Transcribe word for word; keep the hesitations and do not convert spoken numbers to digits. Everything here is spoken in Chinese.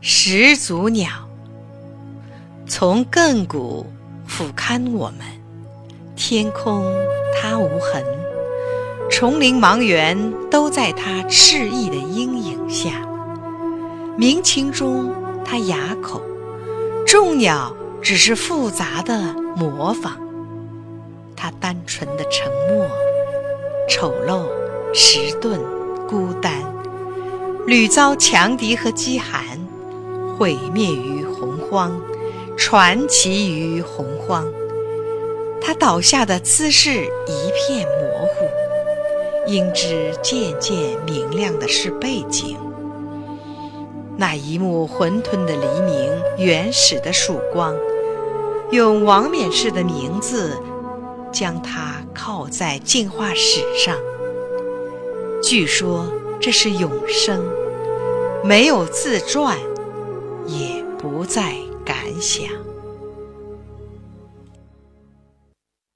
始祖鸟从亘古俯瞰我们，天空它无痕，丛林莽原都在它翅翼的阴影下。鸣禽中它哑口，众鸟只是复杂的模仿，它单纯的沉默，丑陋、迟钝、孤单，屡遭强敌和饥寒，毁灭于洪荒，传奇于洪荒。它倒下的姿势一片模糊，应知渐渐明亮的是背景。那一幕混沌的黎明，原始的曙光，用王冕式的名字将它靠在进化史上。据说这是永生，没有自传，也不再感想。